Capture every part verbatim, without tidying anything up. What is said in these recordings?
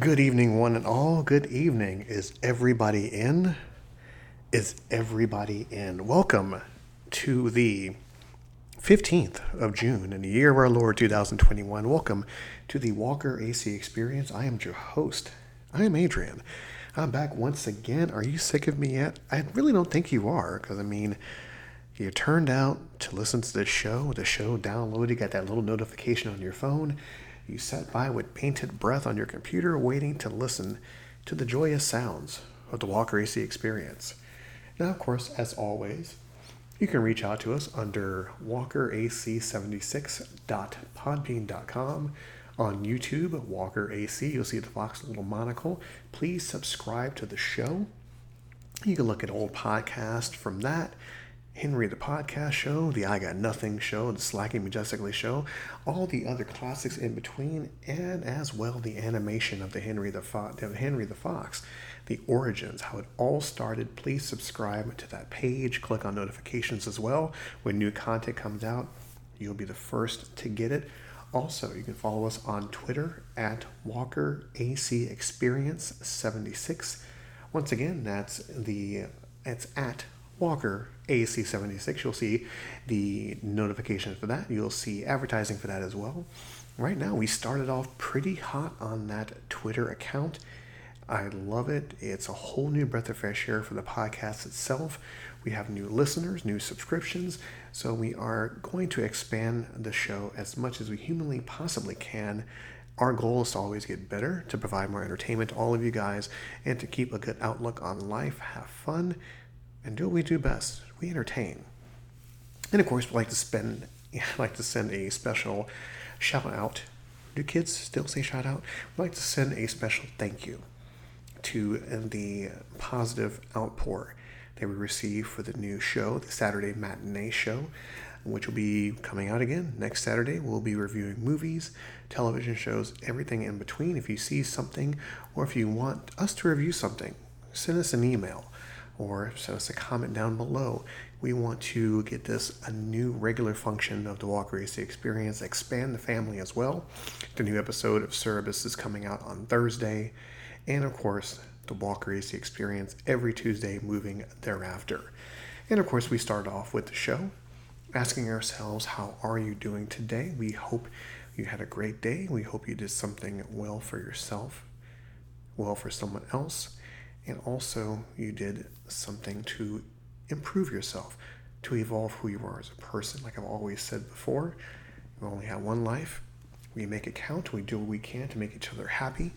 Good evening, one and all. Good evening. Is everybody in? Is everybody in? Welcome to the fifteenth of June in the year of our Lord two thousand twenty-one. Welcome to the Walker A C Experience. I am your host. I am Adrian. I'm back once again. Are you sick of me yet? I really don't think you are, because I mean, you turned out to listen to this show. The show downloaded. You got that little notification on your phone. You sat by with painted breath on your computer waiting to listen to the joyous sounds of the Walker A C Experience. Now, of course, as always, you can reach out to us under walker a c seventy-six dot podbean dot com. On YouTube, Walker A C, you'll see the Fox little monocle. Please subscribe to the show. You can look at old podcasts from that. Henry the Podcast Show, the I Got Nothing Show, the Slacking Majestically Show, all the other classics in between, and as well the animation of the Henry the, Fo- the Henry the Fox, the origins, how it all started. Please subscribe to that page. Click on notifications as well. When new content comes out, you'll be the first to get it. Also, you can follow us on Twitter at Walker A C Experience seventy-six. Once again, that's the it's at Walker A C seventy-six. You'll see the notification for that. You'll see advertising for that as well. Right now, we started off pretty hot on that Twitter account. I love it. It's a whole new breath of fresh air for the podcast itself. We have new listeners, new subscriptions, so we are going to expand the show as much as we humanly possibly can. Our goal is to always get better, to provide more entertainment to all of you guys, and to keep a good outlook on life, have fun, and do what we do best. We entertain. And of course, we like to spend, like to send a special shout out. Do kids still say shout out? We like to send a special thank you to the positive outpour that we receive for the new show, the Saturday Matinee Show, which will be coming out again next Saturday. We'll be reviewing movies, television shows, everything in between. If you see something, or if you want us to review something, send us an email, or send us a comment down below. We want to get this a new regular function of the Walker A C Experience, expand the family as well. The new episode of Cerebus is coming out on Thursday, and of course, the Walker A C Experience every Tuesday moving thereafter. And of course, we start off with the show, asking ourselves, how are you doing today? We hope you had a great day. We hope you did something well for yourself, well for someone else, and also you did something to improve yourself, to evolve who you are as a person. Like I've always said before, we only have one life. We make it count. We do what we can to make each other happy.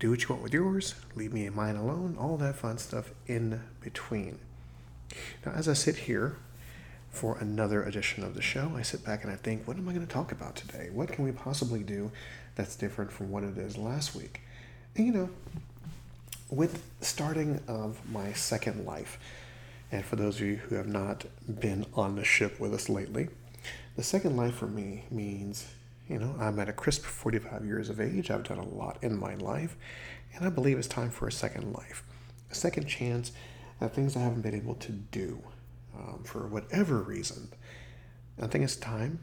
Do what you want with yours. Leave me and mine alone. All that fun stuff in between. Now, as I sit here for another edition of the show, I sit back and I think, what am I going to talk about today? What can we possibly do that's different from what it is last week? And you know, with starting of my second life, and for those of you who have not been on the ship with us lately, the second life for me means, you know, I'm at a crisp forty-five years of age. I've done a lot in my life, and I believe it's time for a second life, a second chance at things I haven't been able to do um, for whatever reason. I think it's time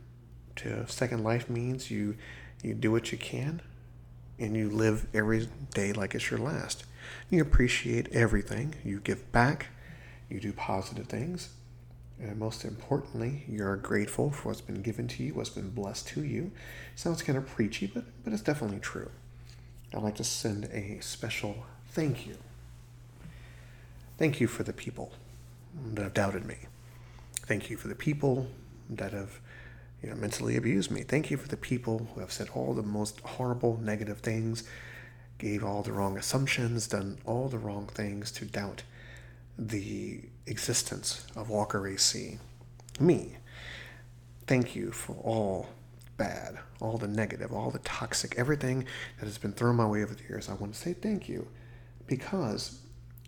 to second life means you you do what you can, and you live every day like it's your last. You appreciate everything. You give back. You do positive things. And most importantly, you're grateful for what's been given to you, what's been blessed to you. Sounds kind of preachy, but, but it's definitely true. I'd like to send a special thank you. Thank you for the people that have doubted me. Thank you for the people that have, you know, mentally abused me. Thank you for the people who have said all the most horrible, negative things, gave all the wrong assumptions, done all the wrong things to doubt the existence of Walker A C, me. Thank you for all bad, all the negative, all the toxic, everything that has been thrown my way over the years. I want to say thank you, because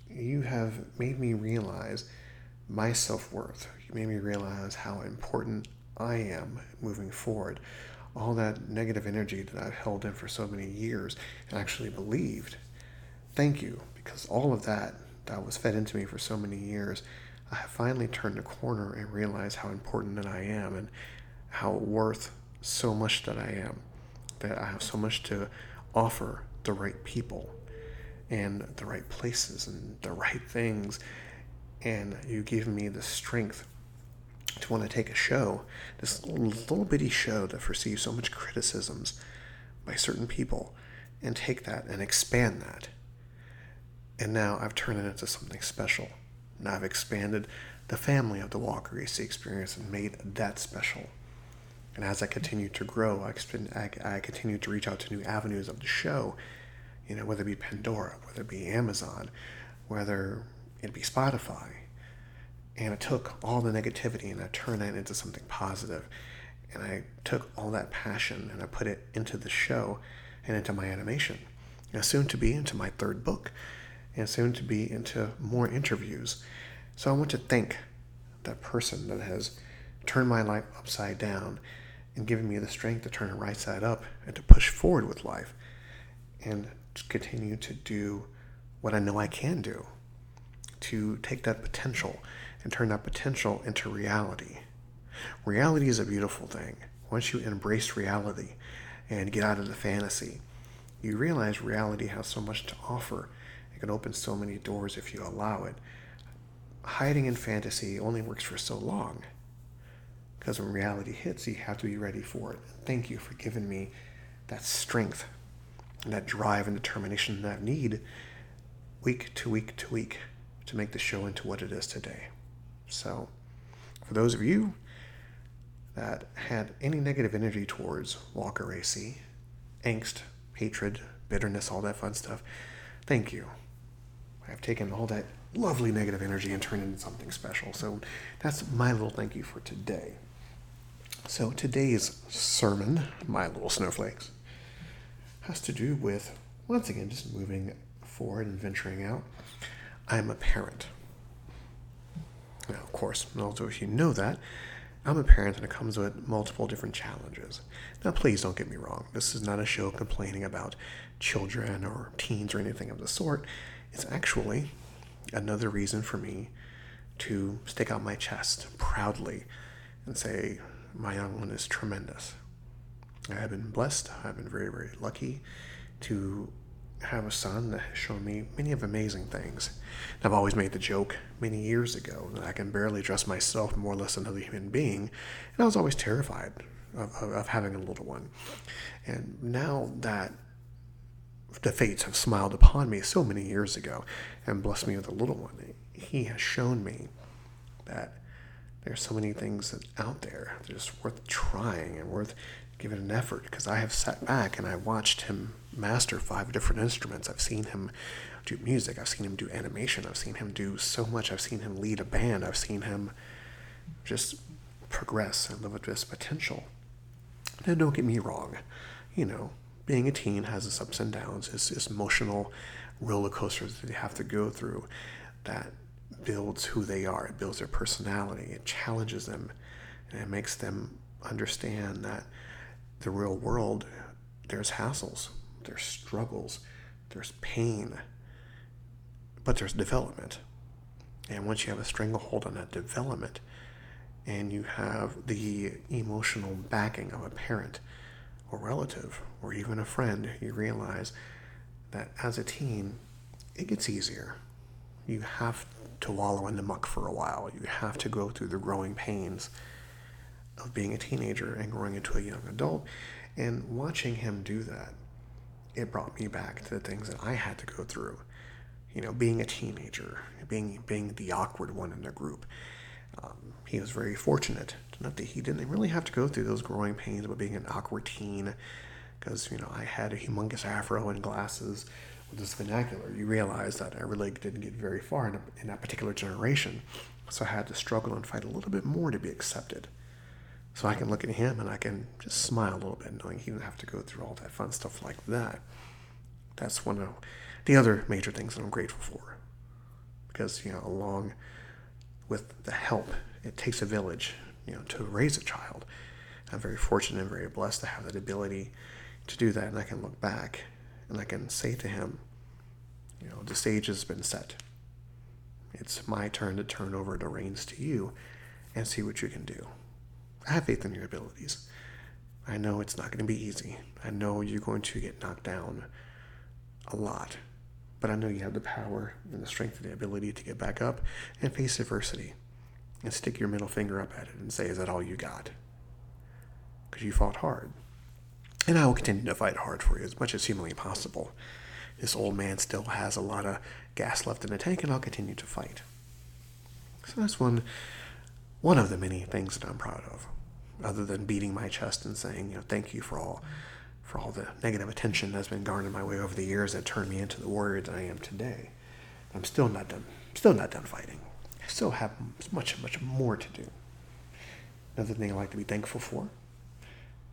you have made me realize my self-worth. You made me realize how important I am moving forward. All that negative energy that I've held in for so many years and actually believed. Thank you, because all of that that was fed into me for so many years, I have finally turned a corner and realized how important that I am, and how worth so much that I am, that I have so much to offer the right people and the right places and the right things. And you give me the strength to want to take a show, this little bitty show that receives so much criticisms by certain people, and take that and expand that. And now I've turned it into something special. And I've expanded the family of the Walker A C Experience and made that special. And as I continue to grow, I, expend, I, I continue to reach out to new avenues of the show, you know, whether it be Pandora, whether it be Amazon, whether it be Spotify. And I took all the negativity and I turned that into something positive. And I took all that passion and I put it into the show and into my animation. And soon to be into my third book. And soon to be into more interviews. So I want to thank that person that has turned my life upside down and given me the strength to turn it right side up and to push forward with life and to continue to do what I know I can do, to take that potential and turn that potential into reality. Reality is a beautiful thing. Once you embrace reality and get out of the fantasy, you realize reality has so much to offer. It can open so many doors if you allow it. Hiding in fantasy only works for so long, because when reality hits, you have to be ready for it. Thank you for giving me that strength, that drive and determination that I need week to week to week to make the show into what it is today. So for those of you that had any negative energy towards Walker A C, angst, hatred, bitterness, all that fun stuff, thank you. I've taken all that lovely negative energy and turned it into something special. So that's my little thank you for today. So today's sermon, my little snowflakes, has to do with, once again, just moving forward and venturing out. I'm a parent. Now, of course, also if you know that, I'm a parent and it comes with multiple different challenges. Now, please don't get me wrong. This is not a show complaining about children or teens or anything of the sort. It's actually another reason for me to stick out my chest proudly and say, my young one is tremendous. I have been blessed. I've been very, very lucky to have a son that has shown me many of amazing things. And I've always made the joke many years ago that I can barely dress myself, more or less another human being. And I was always terrified of, of, of having a little one. And now that the fates have smiled upon me so many years ago and blessed me with a little one, he has shown me that there's so many things that out there that are just worth trying and worth giving an effort, because I have sat back and I watched him master five different instruments. I've seen him do music. I've seen him do animation. I've seen him do so much. I've seen him lead a band. I've seen him just progress and live up to his potential. Now, don't get me wrong. You know, being a teen has its ups and downs, its, its emotional roller coasters that they have to go through that builds who they are. It builds their personality. It challenges them, and it makes them understand that the real world, there's hassles, there's struggles, there's pain, but there's development. And once you have a stranglehold on that development and you have the emotional backing of a parent or relative or even a friend, you realize that as a teen, it gets easier. You have to wallow in the muck for a while. You have to go through the growing pains of being a teenager and growing into a young adult. And watching him do that, it brought me back to the things that I had to go through. You know, being a teenager, being being the awkward one in the group. Um, he was very fortunate. Not that he didn't really have to go through those growing pains, but being an awkward teen, because, you know, I had a humongous afro and glasses with this vernacular. You realize that I really didn't get very far in, a, in that particular generation. So I had to struggle and fight a little bit more to be accepted. So I can look at him and I can just smile a little bit, knowing he didn't have to go through all that fun stuff like that. That's one of the other major things that I'm grateful for. Because, you know, along with the help, it takes a village, you know, to raise a child. I'm very fortunate and very blessed to have that ability to do that. And I can look back and I can say to him, you know, the stage has been set. It's my turn to turn over the reins to you and see what you can do. I have faith in your abilities. I know it's not going to be easy. I know you're going to get knocked down. a lot, but I know you have the power and the strength and the ability to get back up and face adversity and stick your middle finger up at it and say, is that all you got? Because you fought hard. And I will continue to fight hard for you as much as humanly possible. This old man still has a lot of gas left in the tank, and I'll continue to fight. So that's one, one of the many things that I'm proud of, other than beating my chest and saying, you know, thank you for all for all the negative attention that's been garnered my way over the years that turned me into the warrior that I am today. I'm still not done. Still not done fighting. I still have much, much more to do. Another thing I like to be thankful for.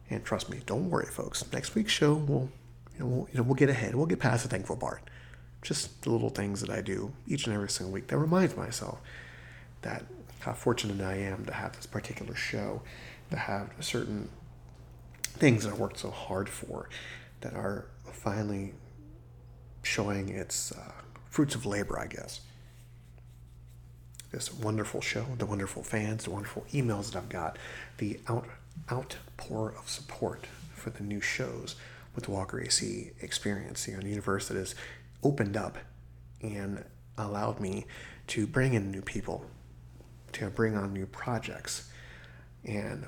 And trust me, don't worry, folks. Next week's show, we'll, you know, we'll, you know, we'll get ahead. We'll get past the thankful part. Just the little things that I do each and every single week that reminds myself that how fortunate I am to have this particular show, to have certain things that I worked so hard for that are finally showing its uh, fruits of labor, I guess. This wonderful show, the wonderful fans, the wonderful emails that I've got, the out, outpour of support for the new shows with the Walker A C Experience, you know, the universe that has opened up and allowed me to bring in new people, to bring on new projects. And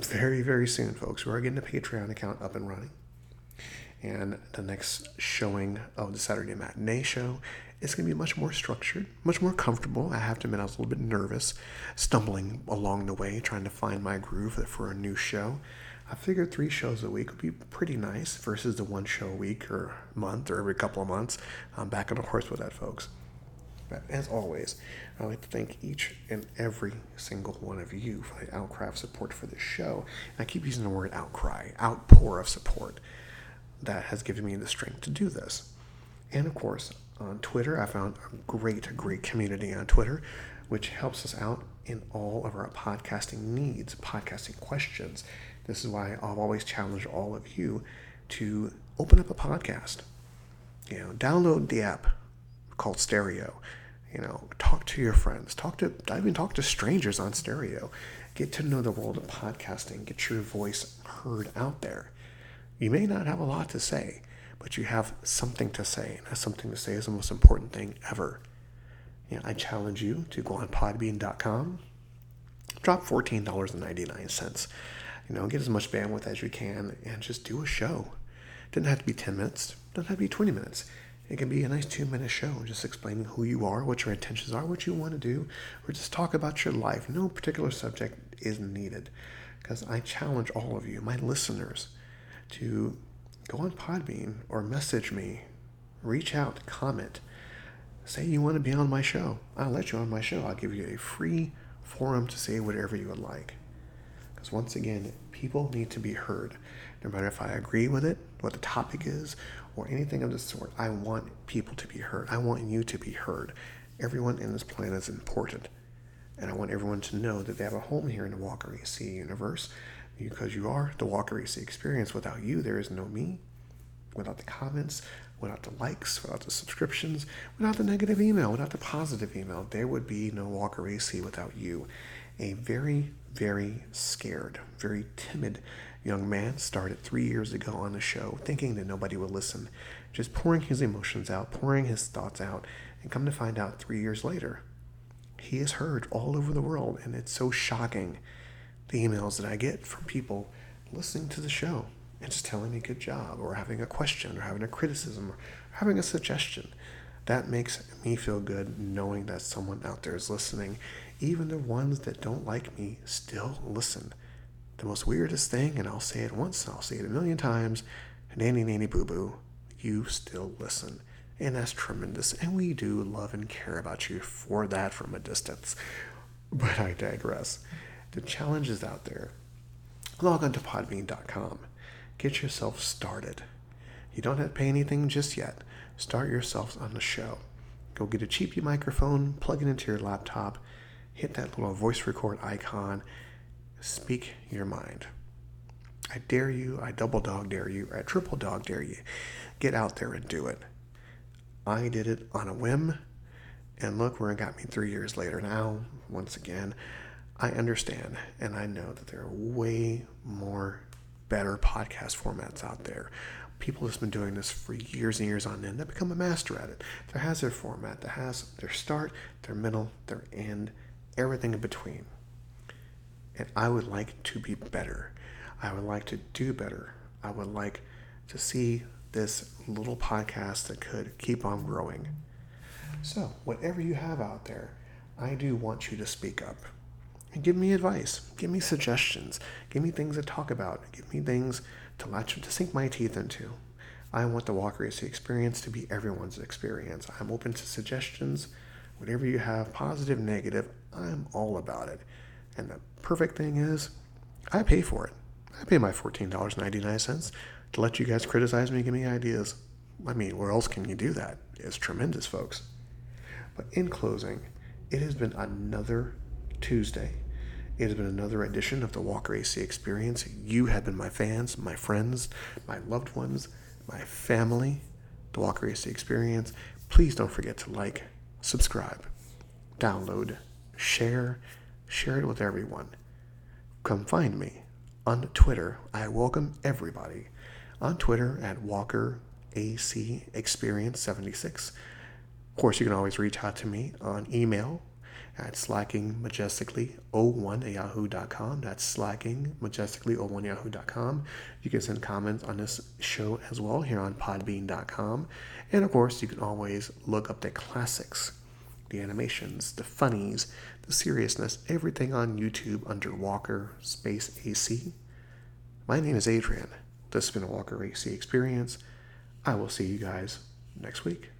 very, very soon, folks, we are getting a Patreon account up and running. And the next showing of the Saturday Matinee Show is going to be much more structured, much more comfortable. I have to admit, I was a little bit nervous, stumbling along the way, trying to find my groove for a new show. I figured three shows a week would be pretty nice versus the one show a week or month or every couple of months. I'm back on the horse with that, folks. But as always, I'd like to thank each and every single one of you for the outcry of support for this show. And I keep using the word outcry, outpour of support that has given me the strength to do this. And of course, on Twitter, I found a great, great community on Twitter, which helps us out in all of our podcasting needs, podcasting questions. This is why I've always challenged all of you to open up a podcast. You know, download the app called Stereo. You know, talk to your friends. Talk to, I even talk to strangers on Stereo. Get to know the world of podcasting. Get your voice heard out there. You may not have a lot to say, but you have something to say, and something to say is the most important thing ever. You know, I challenge you to go on podbean dot com, drop fourteen dollars and ninety-nine cents. You know, get as much bandwidth as you can, and just do a show. Doesn't have to be ten minutes. Doesn't have to be twenty minutes. It can be a nice two-minute show, just explaining who you are, what your intentions are, what you want to do, or just talk about your life. No particular subject is needed, because I challenge all of you, my listeners, to go on Podbean or message me, reach out, comment, say you want to be on my show. I'll let you on my show. I'll give you a free forum to say whatever you would like. Because once again, people need to be heard. No matter if I agree with it, what the topic is, or anything of the sort, I want people to be heard. I want you to be heard. Everyone in this planet is important. And I want everyone to know that they have a home here in the Walker A C universe, because you are the Walker A C Experience. Without you, there is no me. Without the comments, without the likes, without the subscriptions, without the negative email, without the positive email, there would be no Walker A C without you. A very, very scared, very timid young man started three years ago on the show, thinking that nobody would listen, just pouring his emotions out, pouring his thoughts out, and come to find out three years later, he is heard all over the world, and it's so shocking. The emails that I get from people listening to the show and just telling me good job, or having a question, or having a criticism, or having a suggestion. That makes me feel good knowing that someone out there is listening. Even the ones that don't like me still listen. The most weirdest thing, and I'll say it once, and I'll say it a million times, nanny nanny boo boo, you still listen. And that's tremendous. And we do love and care about you for that from a distance. But I digress. The challenge is out there. Log on to podbean dot com. Get yourself started. You don't have to pay anything just yet. Start yourselves on the show. Go get a cheapy microphone, plug it into your laptop, hit that little voice record icon, speak your mind. I dare you, I double dog dare you, I triple dog dare you. Get out there and do it. I did it on a whim, and look where it got me three years later now, once again. I understand, and I know that there are way more better podcast formats out there, people who've been doing this for years and years on end that become a master at it. There has their format, that has their start, their middle, their end, everything in between. And I would like to be better. I would like to do better. I would like to see this little podcast that could keep on growing. So, whatever you have out there, I do want you to speak up. And give me advice. Give me suggestions. Give me things to talk about. Give me things to latch, to sink my teeth into. I want the Walker A C experience to be everyone's experience. I'm open to suggestions. Whatever you have, positive, negative, I'm all about it. And the perfect thing is, I pay for it. I pay my fourteen dollars and ninety-nine cents to let you guys criticize me, give me ideas. I mean, where else can you do that? It's tremendous, folks. But in closing, it has been another Tuesday. It has been another edition of the Walker A C Experience. You have been my fans, my friends, my loved ones, my family. The Walker A C Experience. Please don't forget to like, subscribe, download, share, share it with everyone. Come find me on Twitter. I welcome everybody on Twitter at Walker A C Experience seventy-six. Of course, you can always reach out to me on email at slacking majestically zero one at yahoo dot com. That's slacking majestically zero one at yahoo dot com. You can send comments on this show as well here on podbean dot com. And of course, you can always look up the classics, the animations, the funnies, the seriousness, everything on YouTube under Walker Space A C. My name is Adrian. This has been a Walker A C Experience. I will see you guys next week.